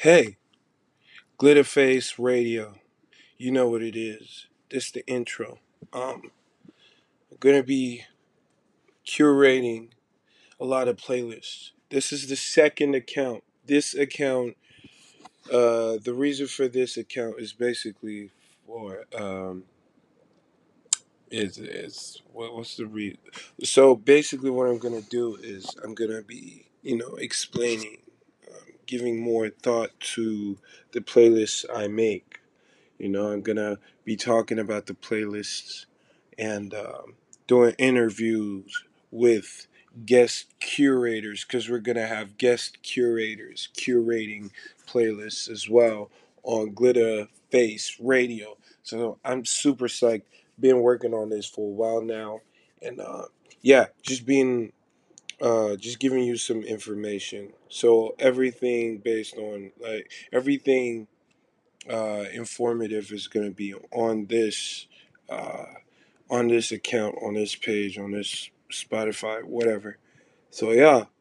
Hey, Glitterface Radio, you know what it is. This is the intro. I'm going to be curating a lot of playlists. This is the second account. This account, the reason for this account is basically for, what's the reason? So basically what I'm going to do is I'm going to be, explaining, giving more thought to the playlists I make. I'm gonna be talking about the playlists and doing interviews with guest curators, because we're gonna have guest curators curating playlists as well on Glitterface Radio. So I'm super psyched. Been working on this for a while now, and just giving you some information. So everything based on, everything informative is going to be on this account, on this page, on this Spotify, whatever. So, yeah.